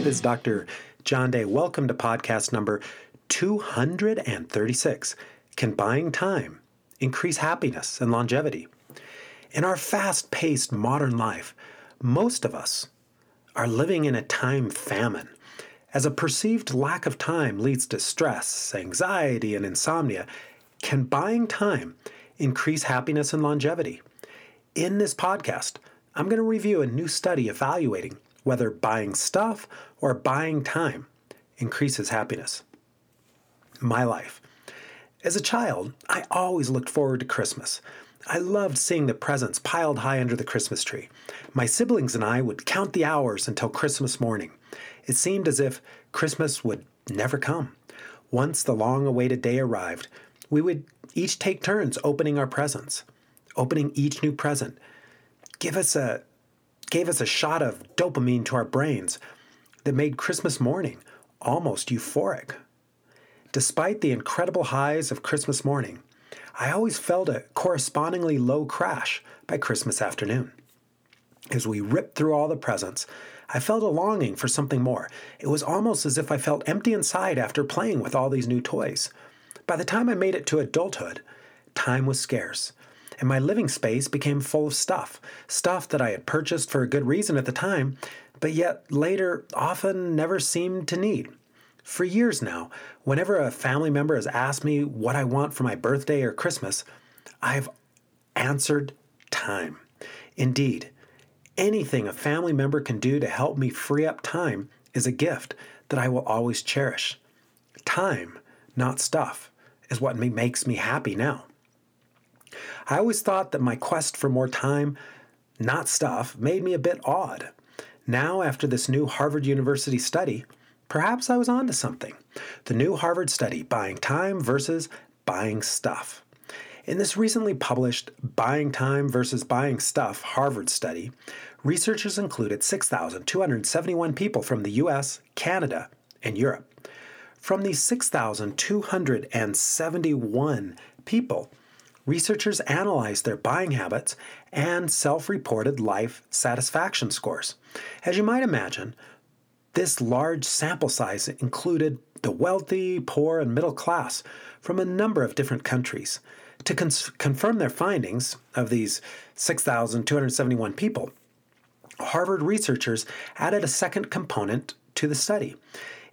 That is Dr. John Day. Welcome to podcast number 236. Can buying time increase happiness and longevity? In our fast-paced modern life, most of us are living in a time famine, as a perceived lack of time leads to stress, anxiety, and insomnia. Can buying time increase happiness and longevity? In this podcast, I'm going to review a new study evaluating whether buying stuff or buying time increases happiness. My life. As a child, I always looked forward to Christmas. I loved seeing the presents piled high under the Christmas tree. My siblings and I would count the hours until Christmas morning. It seemed as if Christmas would never come. Once the long-awaited day arrived, we would each take turns opening our presents. Opening each new present gave us a shot of dopamine to our brains that made Christmas morning almost euphoric. Despite the incredible highs of Christmas morning, I always felt a correspondingly low crash by Christmas afternoon. As we ripped through all the presents, I felt a longing for something more. It was almost as if I felt empty inside after playing with all these new toys. By the time I made it to adulthood, time was scarce, and my living space became full of stuff that I had purchased for a good reason at the time, but yet later often never seemed to need. For years now, whenever a family member has asked me what I want for my birthday or Christmas, I've answered time. Indeed, anything a family member can do to help me free up time is a gift that I will always cherish. Time, not stuff, is what makes me happy now. I always thought that my quest for more time, not stuff, made me a bit odd. Now, after this new Harvard University study, perhaps I was onto something. The new Harvard study, Buying Time versus Buying Stuff. In this recently published Buying Time versus Buying Stuff Harvard study, researchers included 6,271 people from the US, Canada, and Europe. From these 6,271 people, researchers analyzed their buying habits and self-reported life satisfaction scores. As you might imagine, this large sample size included the wealthy, poor, and middle class from a number of different countries. To confirm their findings of these 6,271 people, Harvard researchers added a second component to the study.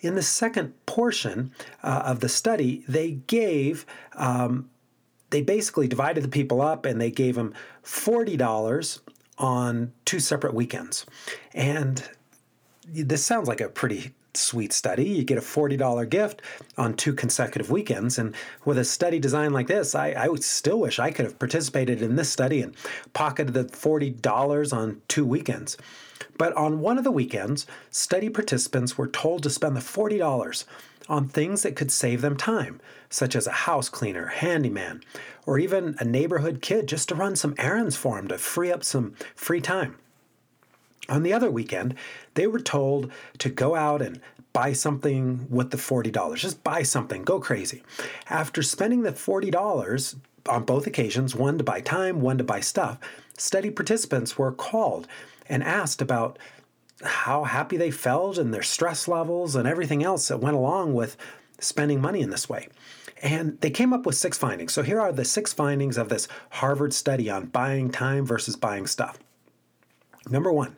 In the second portion of the study, they basically divided the people up and they gave them $40 on two separate weekends. And this sounds like a pretty sweet study. You get a $40 gift on two consecutive weekends. And with a study designed like this, I would still wish I could have participated in this study and pocketed the $40 on two weekends. But on one of the weekends, study participants were told to spend the $40 on things that could save them time, such as a house cleaner, handyman, or even a neighborhood kid just to run some errands for him to free up some free time. On the other weekend, they were told to go out and buy something with the $40. Just buy something. Go crazy. After spending the $40 on both occasions, one to buy time, one to buy stuff, study participants were called and asked about how happy they felt and their stress levels and everything else that went along with spending money in this way. And they came up with six findings. So here are the six findings of this Harvard study on buying time versus buying stuff. Number one,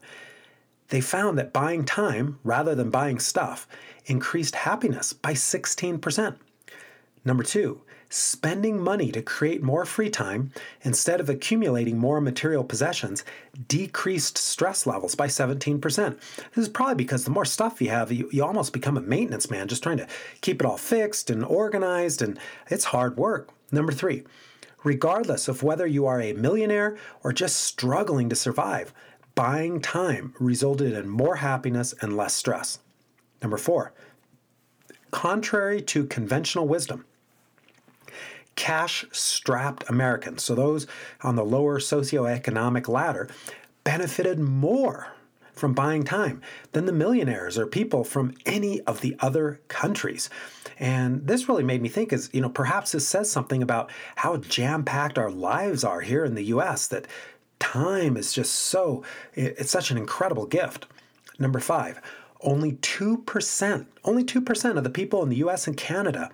they found that buying time rather than buying stuff increased happiness by 16%. Number two, spending money to create more free time instead of accumulating more material possessions decreased stress levels by 17%. This is probably because the more stuff you have, you almost become a maintenance man, just trying to keep it all fixed and organized, and it's hard work. Number three, regardless of whether you are a millionaire or just struggling to survive, buying time resulted in more happiness and less stress. Number four, contrary to conventional wisdom, cash-strapped Americans, so those on the lower socioeconomic ladder, benefited more from buying time than the millionaires or people from any of the other countries. And this really made me think is, perhaps this says something about how jam-packed our lives are here in the U.S., that time is just it's such an incredible gift. Number five, only 2% of the people in the US and Canada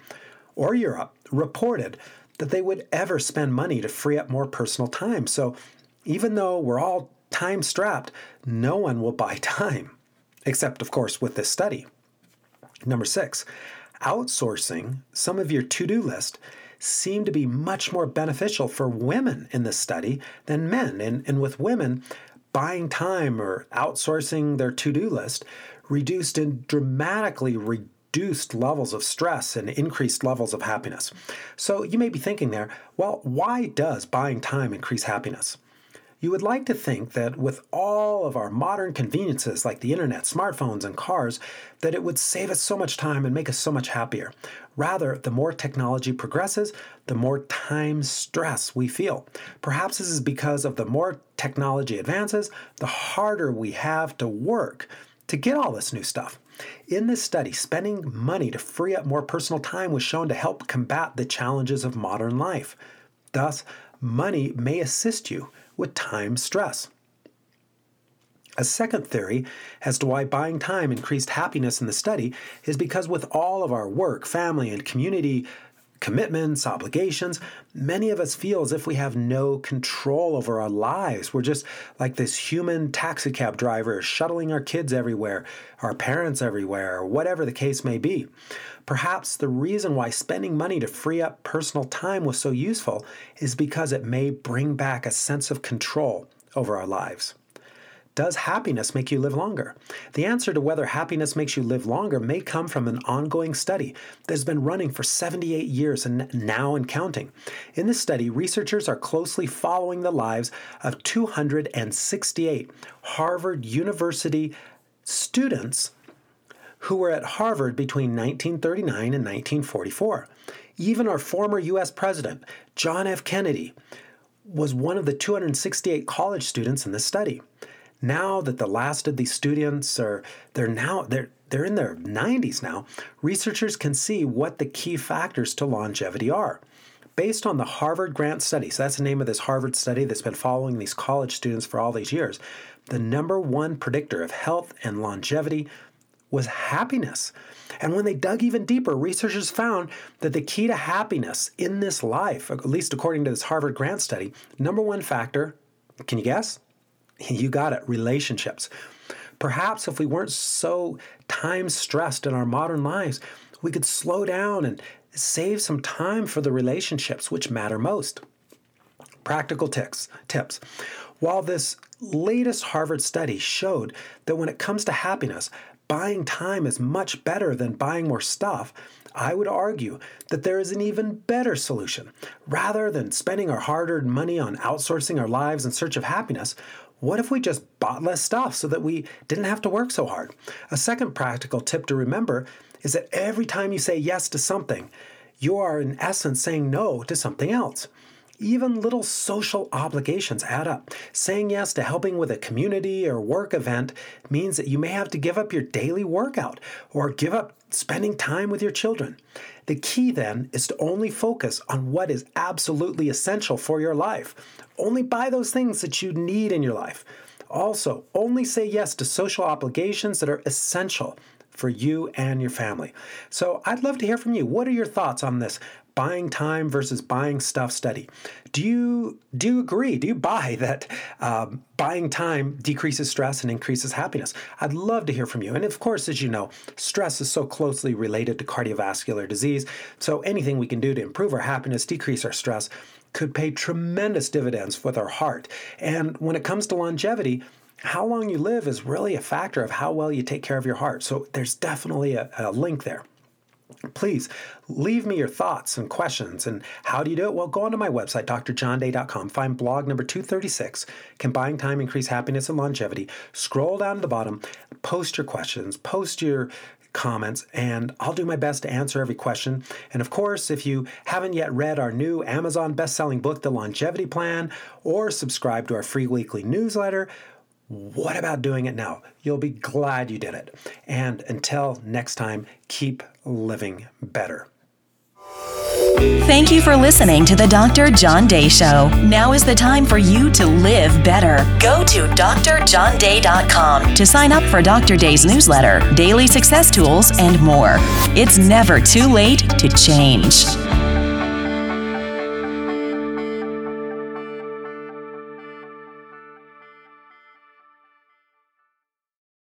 or Europe reported that they would ever spend money to free up more personal time. So even though we're all time strapped, no one will buy time, except of course with this study. Number 6, outsourcing some of your to-do list seemed to be much more beneficial for women in this study than men. And with women, buying time or outsourcing their to-do list reduced and dramatically reduced levels of stress and increased levels of happiness. So you may be thinking there, well, why does buying time increase happiness? You would like to think that with all of our modern conveniences like the internet, smartphones, and cars, that it would save us so much time and make us so much happier. Rather, the more technology progresses, the more time stress we feel. Perhaps this is because of the more technology advances, the harder we have to work to get all this new stuff. In this study, spending money to free up more personal time was shown to help combat the challenges of modern life. Thus, money may assist you with time stress. A second theory as to why buying time increased happiness in the study is because with all of our work, family, and community commitments, obligations, many of us feel as if we have no control over our lives. We're just like this human taxicab driver shuttling our kids everywhere, our parents everywhere, whatever the case may be. Perhaps the reason why spending money to free up personal time was so useful is because it may bring back a sense of control over our lives. Does happiness make you live longer? The answer to whether happiness makes you live longer may come from an ongoing study that's been running for 78 years and now and counting. In this study, researchers are closely following the lives of 268 Harvard University students who were at Harvard between 1939 and 1944. Even our former US President, John F. Kennedy, was one of the 268 college students in this study. Now that the last of these students are, they're in their 90s now, researchers can see what the key factors to longevity are. Based on the Harvard Grant study, so that's the name of this Harvard study that's been following these college students for all these years, the number one predictor of health and longevity was happiness. And when they dug even deeper, researchers found that the key to happiness in this life, at least according to this Harvard Grant study, number one factor, can you guess? You got it, relationships. Perhaps if we weren't so time stressed in our modern lives, we could slow down and save some time for the relationships which matter most. Practical tips. While this latest Harvard study showed that when it comes to happiness, buying time is much better than buying more stuff, I would argue that there is an even better solution. Rather than spending our hard-earned money on outsourcing our lives in search of happiness, what if we just bought less stuff so that we didn't have to work so hard? A second practical tip to remember is that every time you say yes to something, you are in essence saying no to something else. Even little social obligations add up. Saying yes to helping with a community or work event means that you may have to give up your daily workout or give up spending time with your children. The key then is to only focus on what is absolutely essential for your life. Only buy those things that you need in your life. Also, only say yes to social obligations that are essential for you and your family. So I'd love to hear from you. What are your thoughts on this buying time versus buying stuff study? Do you agree? Do you buy that buying time decreases stress and increases happiness? I'd love to hear from you. And of course, as you know, stress is so closely related to cardiovascular disease. So anything we can do to improve our happiness, decrease our stress, could pay tremendous dividends with our heart. And when it comes to longevity, how long you live is really a factor of how well you take care of your heart. So there's definitely a link there. Please leave me your thoughts and questions. And how do you do it? Well, go onto my website, drjohnday.com, find blog number 236, Can Buying Time Increase Happiness and Longevity? Scroll down to the bottom, post your questions, post your comments, and I'll do my best to answer every question. And of course, if you haven't yet read our new Amazon best-selling book, The Longevity Plan, or subscribe to our free weekly newsletter, what about doing it now? You'll be glad you did it. And until next time, keep living better. Thank you for listening to the Dr. John Day Show. Now is the time for you to live better. Go to drjohnday.com to sign up for Dr. Day's newsletter, daily success tools, and more. It's never too late to change.